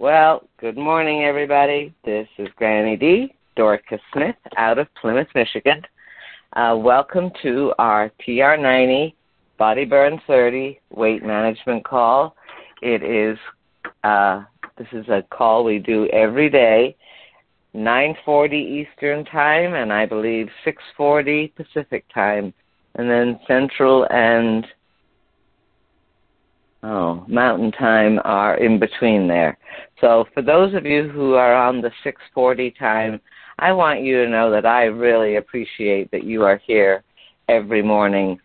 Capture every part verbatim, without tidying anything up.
Well, good morning, everybody. This is Granny D, Dorca Smith, out of Plymouth, Michigan. Uh, welcome to our T R ninety Body Burn thirty weight management call. It is uh, this is a call we do every day, nine forty Eastern Time, and I believe six forty Pacific Time, and then Central and Oh, Mountain Time are in between there. So for those of you who are on the six forty time, I want you to know that I really appreciate that you are here every morning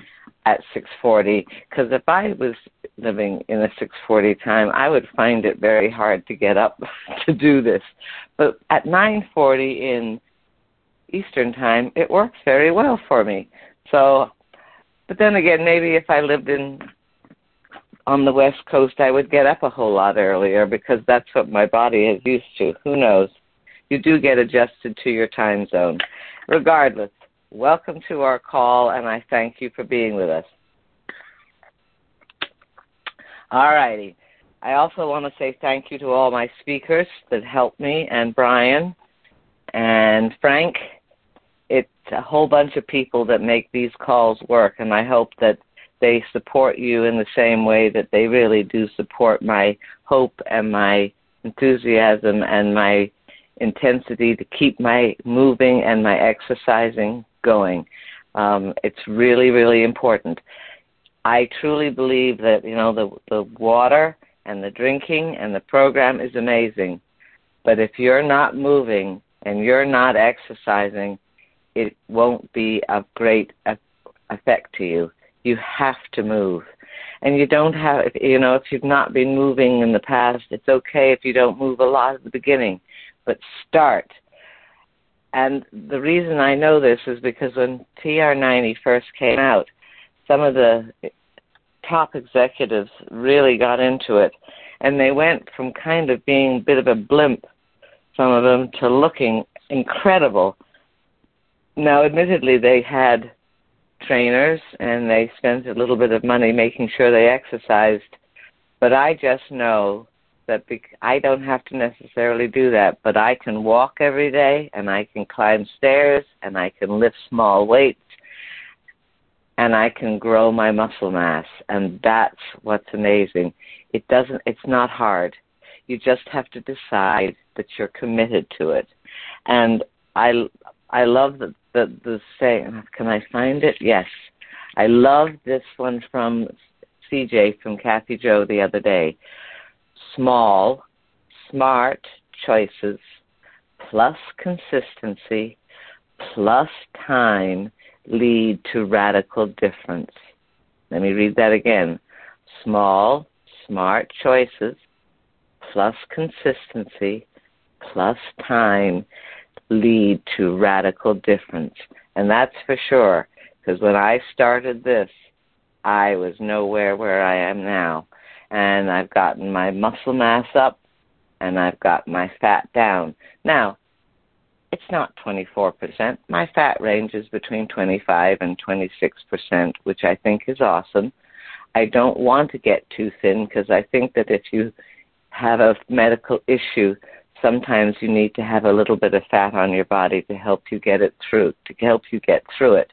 at six forty, because if I was living in a six forty time, I would find it very hard to get up to do this. But at nine forty in Eastern Time, it works very well for me. So, but then again, maybe if I lived in on the West Coast, I would get up a whole lot earlier because that's what my body is used to. Who knows? You do get adjusted to your time zone. Regardless, welcome to our call, and I thank you for being with us. All righty. I also want to say thank you to all my speakers that helped me, and Brian and Frank. It's a whole bunch of people that make these calls work, and I hope that they support you in the same way that they really do support my hope and my enthusiasm and my intensity to keep my moving and my exercising going. Um, it's really, really important. I truly believe that, you know, the, the water and the drinking and the program is amazing. But if you're not moving and you're not exercising, it won't be of great effect to you. You have to move. And you don't have, you know, if you've not been moving in the past, it's okay if you don't move a lot at the beginning, but start. And the reason I know this is because when T R ninety first came out, some of the top executives really got into it. And they went from kind of being a bit of a blimp, some of them, to looking incredible. Now, admittedly, they had trainers, and they spent a little bit of money making sure they exercised. But I just know that bec- I don't have to necessarily do that, but I can walk every day, and I can climb stairs, and I can lift small weights, and I can grow my muscle mass, and that's what's amazing. It doesn't, it's not hard. You just have to decide that you're committed to it. And I, I love that The, the saying, can I find it? Yes. I love this one from C J, from Kathy Joe the other day. Small, smart choices plus consistency plus time lead to radical difference. Let me read that again. Small, smart choices plus consistency plus time lead to radical difference. And that's for sure, because when I started this, I was nowhere where I am now. And I've gotten my muscle mass up, and I've got my fat down. Now, it's not twenty-four percent. My fat range is between twenty-five and twenty-six percent, which I think is awesome. I don't want to get too thin, because I think that if you have a medical issue, sometimes you need to have a little bit of fat on your body to help you get it through, to help you get through it.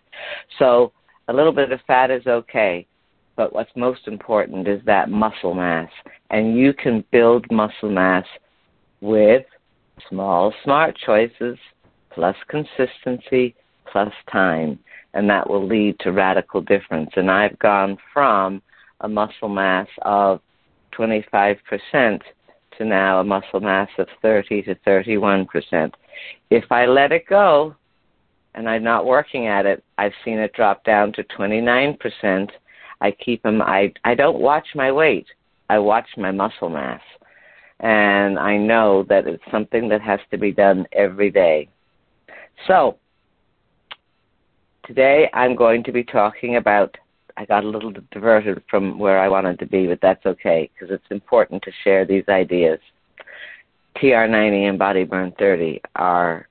So a little bit of fat is okay, but what's most important is that muscle mass. And you can build muscle mass with small, smart choices, plus consistency, plus time. And that will lead to radical difference. And I've gone from a muscle mass of twenty-five percent to now a muscle mass of thirty to thirty-one percent. If I let it go and I'm not working at it, I've seen it drop down to twenty-nine percent. I keep them, I, I don't watch my weight. I watch my muscle mass. And I know that it's something that has to be done every day. So today I'm going to be talking about, I got a little diverted from where I wanted to be, but that's okay, because it's important to share these ideas. T R ninety and Body Burn thirty are,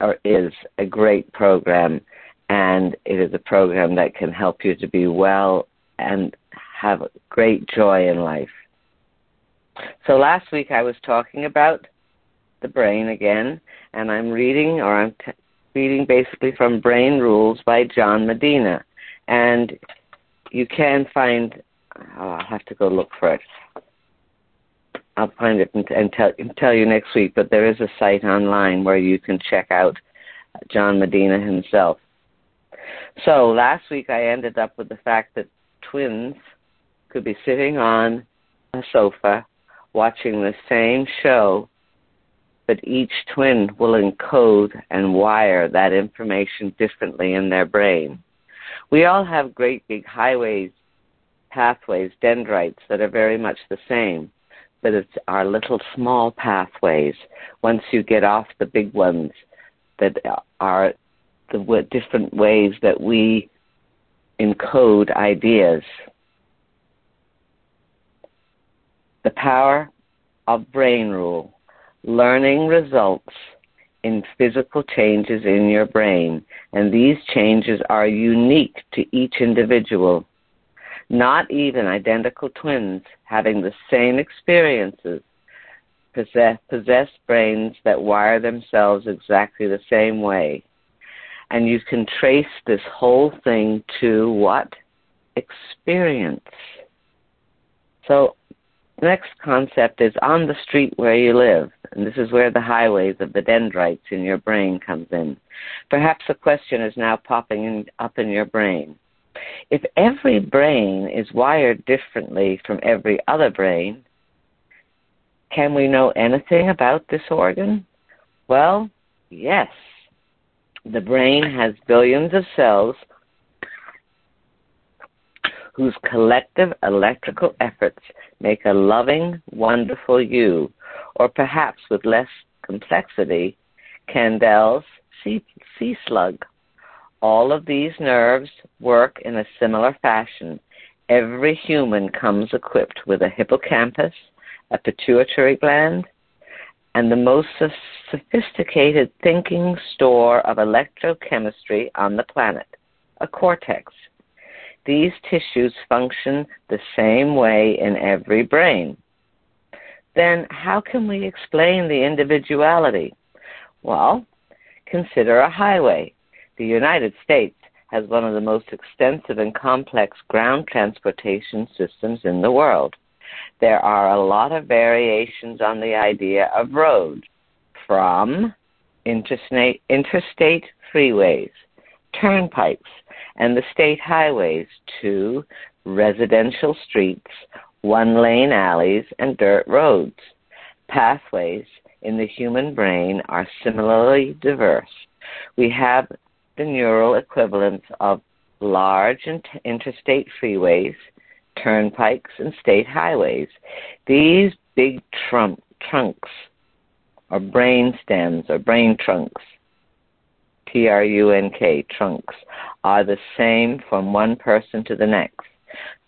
or is a great program, and it is a program that can help you to be well and have great joy in life. So last week I was talking about the brain again, and I'm reading, or I'm t- reading basically from Brain Rules by John Medina. And you can find, oh, I'll have to go look for it. I'll find it and, and tell, tell you next week, but there is a site online where you can check out John Medina himself. So last week I ended up with the fact that twins could be sitting on a sofa watching the same show, but each twin will encode and wire that information differently in their brain. We all have great big highways, pathways, dendrites that are very much the same, but it's our little small pathways, once you get off the big ones, that are the different ways that we encode ideas. The power of brain rule. Learning results in physical changes in your brain, and these changes are unique to each individual. Not even identical twins having the same experiences possess, possess brains that wire themselves exactly the same way. And you can trace this whole thing to what? Experience. So the next concept is on the street where you live. And this is where the highways of the dendrites in your brain comes in. Perhaps a question is now popping in, up in your brain. If every brain is wired differently from every other brain, can we know anything about this organ? Well, yes. The brain has billions of cells whose collective electrical efforts make a loving, wonderful you, or perhaps with less complexity, Candel's sea slug. All of these nerves work in a similar fashion. Every human comes equipped with a hippocampus, a pituitary gland, and the most sophisticated thinking store of electrochemistry on the planet, a cortex. These tissues function the same way in every brain. Then how can we explain the individuality? Well, consider a highway. The United States has one of the most extensive and complex ground transportation systems in the world. There are a lot of variations on the idea of road, from interstate, interstate freeways, turnpikes, and the state highways to residential streets, one-lane alleys, and dirt roads. Pathways in the human brain are similarly diverse. We have the neural equivalents of large interstate freeways, turnpikes, and state highways. These big trunk, trunks, or brain stems, or brain trunks, T R U N K, trunks, are the same from one person to the next.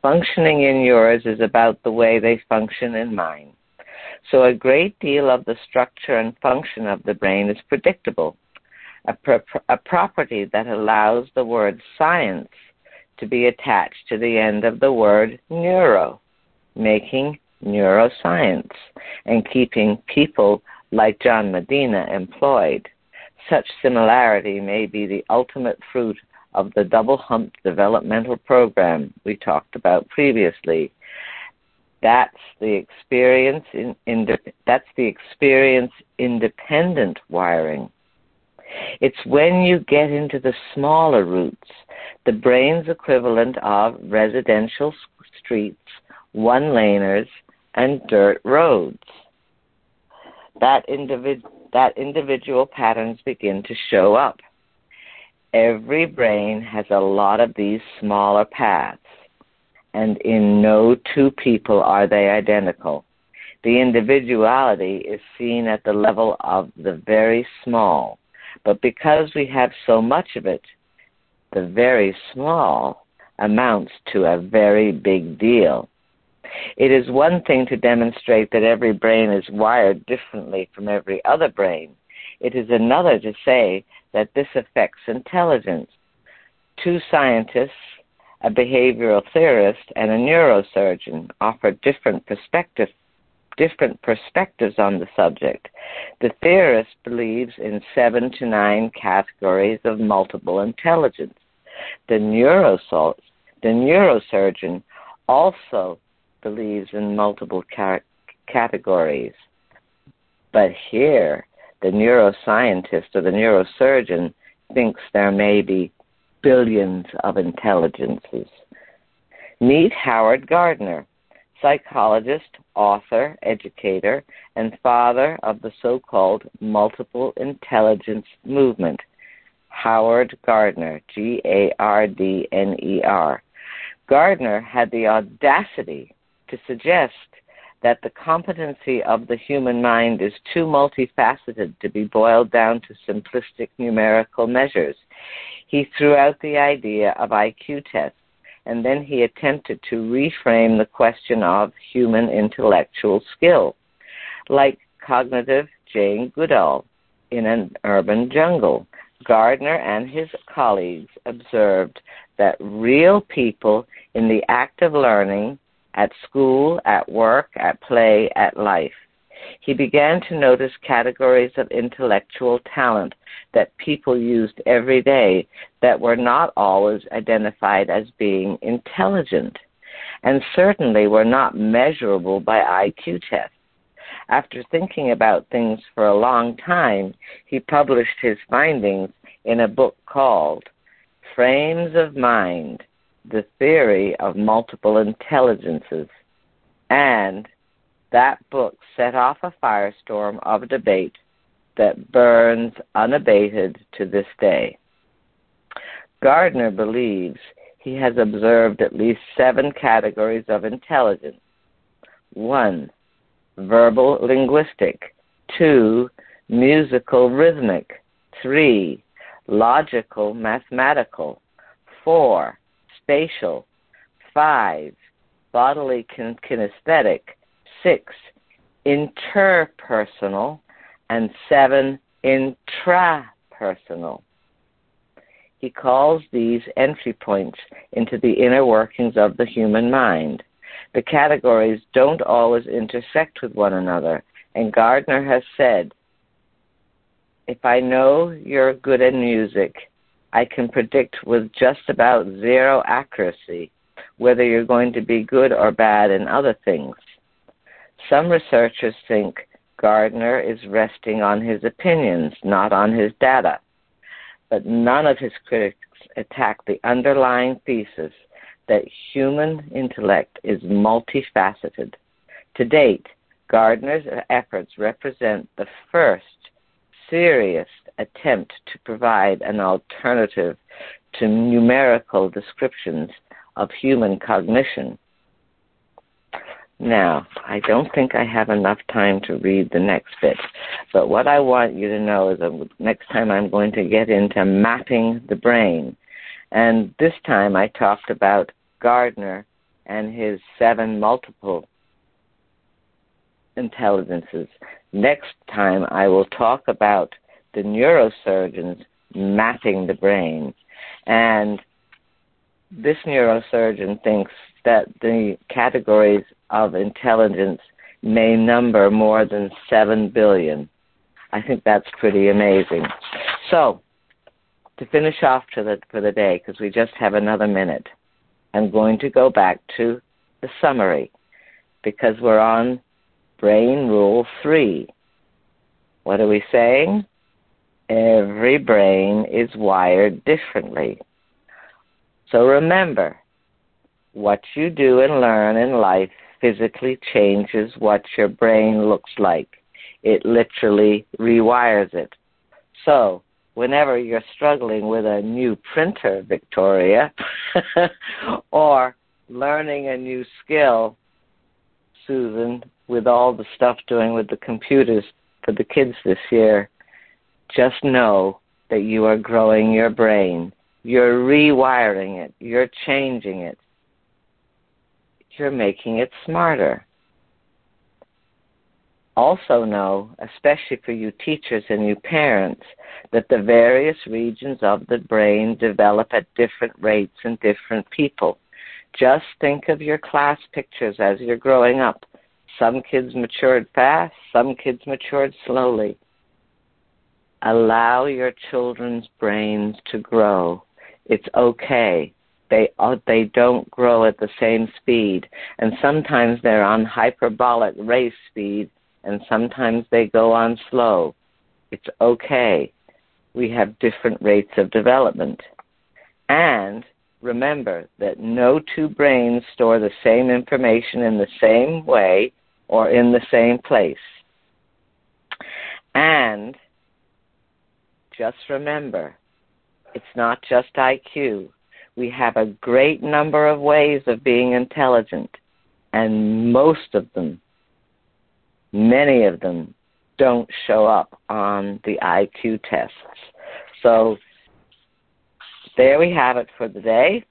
Functioning in yours is about the way they function in mine. So a great deal of the structure and function of the brain is predictable, a, pro- a property that allows the word science to be attached to the end of the word neuro, making neuroscience and keeping people like John Medina employed. Such similarity may be the ultimate fruit of the double-hump developmental program we talked about previously. That's the experience in, in that's the experience independent wiring. It's when you get into the smaller roots, the brain's equivalent of residential streets, one-laners, and dirt roads. That, individ- that individual patterns begin to show up. Every brain has a lot of these smaller paths, and in no two people are they identical. The individuality is seen at the level of the very small. But because we have so much of it, the very small amounts to a very big deal. It is one thing to demonstrate that every brain is wired differently from every other brain. It is another to say that this affects intelligence. Two scientists, a behavioral theorist, and a neurosurgeon offer different perspectives different perspectives on the subject. The theorist believes in seven to nine categories of multiple intelligence. The neurosol- the neurosurgeon also believes in multiple car- categories. But here, the neuroscientist or the neurosurgeon thinks there may be billions of intelligences. Meet Howard Gardner, psychologist, author, educator, and father of the so-called multiple intelligence movement. Howard Gardner, G A R D N E R. Gardner had the audacity to suggest that the competency of the human mind is too multifaceted to be boiled down to simplistic numerical measures. He threw out the idea of I Q tests, and then he attempted to reframe the question of human intellectual skill, like cognitive Jane Goodall in an urban jungle. Gardner and his colleagues observed that real people in the act of learning at school, at work, at play, at life. He began to notice categories of intellectual talent that people used every day that were not always identified as being intelligent and certainly were not measurable by I Q tests. After thinking about things for a long time, he published his findings in a book called Frames of Mind, The Theory of Multiple Intelligences, and that book set off a firestorm of debate that burns unabated to this day. Gardner believes he has observed at least seven categories of intelligence. One, verbal linguistic. Two, musical rhythmic. Three, logical mathematical. Four, spatial. Five, bodily kin- kinesthetic. Six, interpersonal. And seven, intrapersonal. He calls these entry points into the inner workings of the human mind. The categories don't always intersect with one another, and Gardner has said, if I know you're good at music, I can predict with just about zero accuracy whether you're going to be good or bad in other things. Some researchers think Gardner is resting on his opinions, not on his data. But none of his critics attack the underlying thesis that human intellect is multifaceted. To date, Gardner's efforts represent the first serious attempt to provide an alternative to numerical descriptions of human cognition. Now, I don't think I have enough time to read the next bit, but what I want you to know is that next time I'm going to get into mapping the brain. And this time I talked about Gardner and his seven multiple intelligences. Next time I will talk about the neurosurgeons mapping the brain. And this neurosurgeon thinks that the categories of intelligence may number more than seven billion. I think that's pretty amazing. So, to finish off to the, for the day, because we just have another minute, I'm going to go back to the summary, because we're on Brain Rule three. What are we saying? Every brain is wired differently. So remember, what you do and learn in life physically changes what your brain looks like. It literally rewires it. So, whenever you're struggling with a new printer, Victoria, or learning a new skill, Susan, with all the stuff doing with the computers for the kids this year, just know that you are growing your brain. You're rewiring it. You're changing it. You're making it smarter. Also know, especially for you teachers and you parents, that the various regions of the brain develop at different rates in different people. Just think of your class pictures as you're growing up. Some kids matured fast, some kids matured slowly. Allow your children's brains to grow. It's okay. They they don't grow at the same speed. And sometimes they're on hyperbolic race speed, and sometimes they go on slow. It's okay. We have different rates of development. And remember that no two brains store the same information in the same way or in the same place. And just remember, it's not just I Q. We have a great number of ways of being intelligent, and most of them, many of them, don't show up on the I Q tests. So there we have it for the day.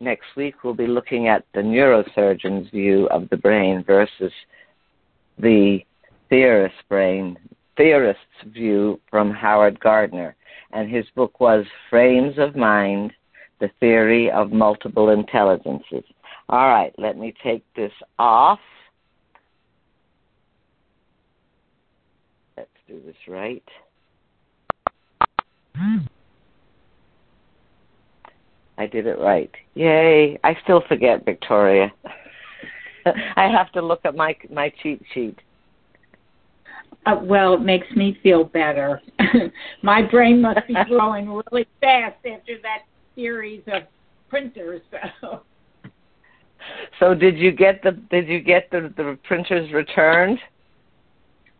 Next week we'll be looking at the neurosurgeon's view of the brain versus the theorist's brain, theorist's view from Howard Gardner. And his book was Frames of Mind, The Theory of Multiple Intelligences. All right, let me take this off. Let's do this right. Mm. I did it right. Yay. I still forget, Victoria. I have to look at my my cheat sheet. Uh, well, it makes me feel better. My brain must be growing really fast after that series of printers. So, so did you get the did you get the, the printers returned?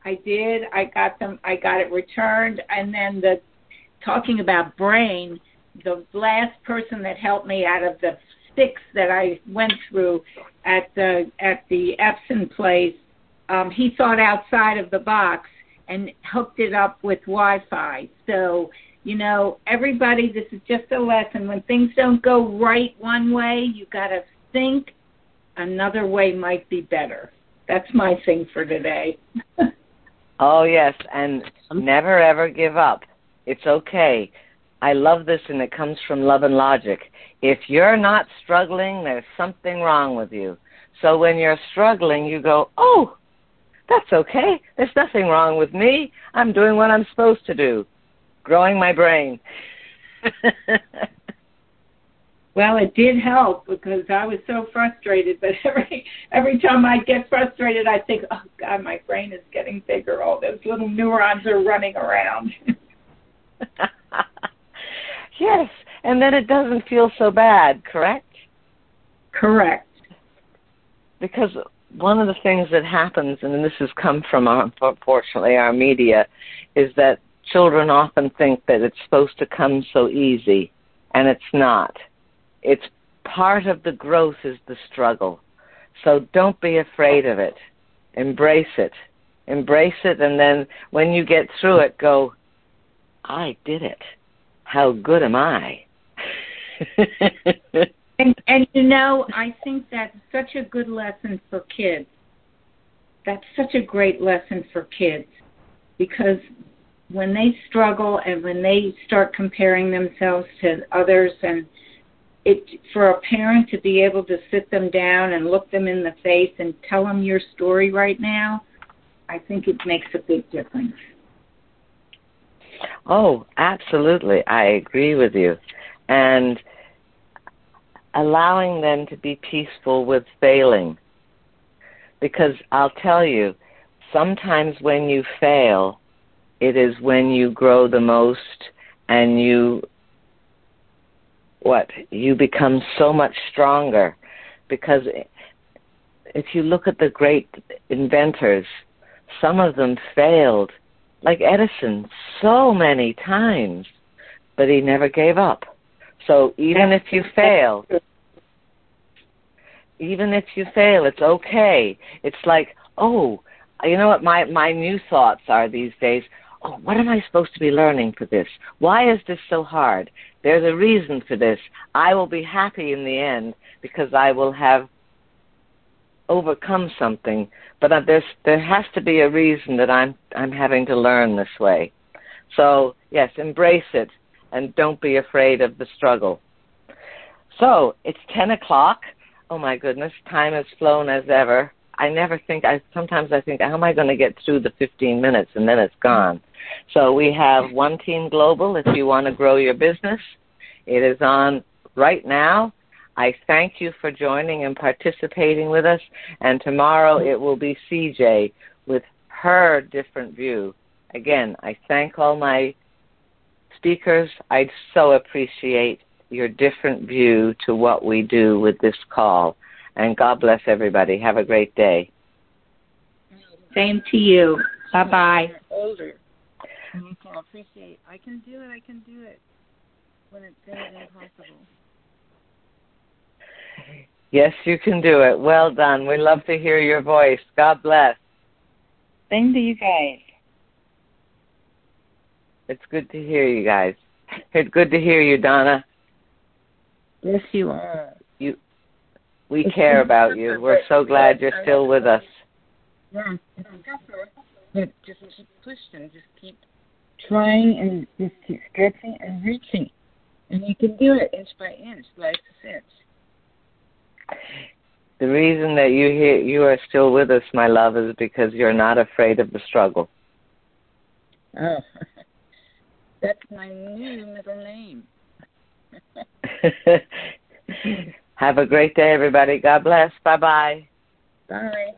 I did. I got them. I got it returned, and then the talking about brain. The last person that helped me out of the six that I went through at the at the Epson place, um, he thought outside of the box and hooked it up with Wi-Fi. So, you know, everybody, this is just a lesson. When things don't go right one way, you got to think another way might be better. That's my thing for today. Oh, yes, and never, ever give up. It's okay. I love this, and it comes from Love and Logic. If you're not struggling, there's something wrong with you. So when you're struggling, you go, oh, that's okay. There's nothing wrong with me. I'm doing what I'm supposed to do, growing my brain. Well, it did help because I was so frustrated. But every every time I get frustrated, I think, oh, God, my brain is getting bigger. All those little neurons are running around. Yes, and then it doesn't feel so bad, correct? Correct. Because one of the things that happens, and this has come from, our, unfortunately, our media, is that children often think that it's supposed to come so easy, and it's not. It's part of the growth is the struggle. So don't be afraid of it. Embrace it. Embrace it, and then when you get through it, go, I did it. How good am I? and, and, you know, I think that's such a good lesson for kids. That's such a great lesson for kids because when they struggle and when they start comparing themselves to others, and it for a parent to be able to sit them down and look them in the face and tell them your story right now, I think it makes a big difference. Oh, absolutely. I agree with you. And allowing them to be peaceful with failing. Because I'll tell you, sometimes when you fail, it is when you grow the most and you, what, you become so much stronger. Because if you look at the great inventors, some of them failed. Like Edison, so many times, but he never gave up. So even if you fail, even if you fail, it's okay. It's like, oh, you know what my, my new thoughts are these days? Oh, what am I supposed to be learning for this? Why is this so hard? There's a reason for this. I will be happy in the end because I will have overcome something, but there's there has to be a reason that I'm I'm having to learn this way. So yes, embrace it and don't be afraid of the struggle. So it's ten o'clock. Oh my goodness, time has flown as ever. I never think, I sometimes I think, how am I going to get through the fifteen minutes, and then it's gone. So we have One Team Global, if you want to grow your business. It is on right now. I thank you for joining and participating with us, and tomorrow it will be C J with her different view. Again, I thank all my speakers. I so appreciate your different view to what we do with this call. And God bless everybody. Have a great day. Same to you. Bye-bye. Older. And you can appreciate, I can do it, I can do it, when it's been impossible. Yes, you can do it. Well done. We love to hear your voice. God bless. Same to you guys. It's good to hear you guys. It's good to hear you, Donna. Yes, you are. You, we care about you. We're so glad you're still with us. Yeah, just keep pushing. Just keep trying and just keep stretching and reaching. And you can do it inch by inch, like this inch. The reason that you hear, you are still with us, my love, is because you're not afraid of the struggle. Oh, that's my new middle name. Have a great day, everybody. God bless. Bye-bye. Bye.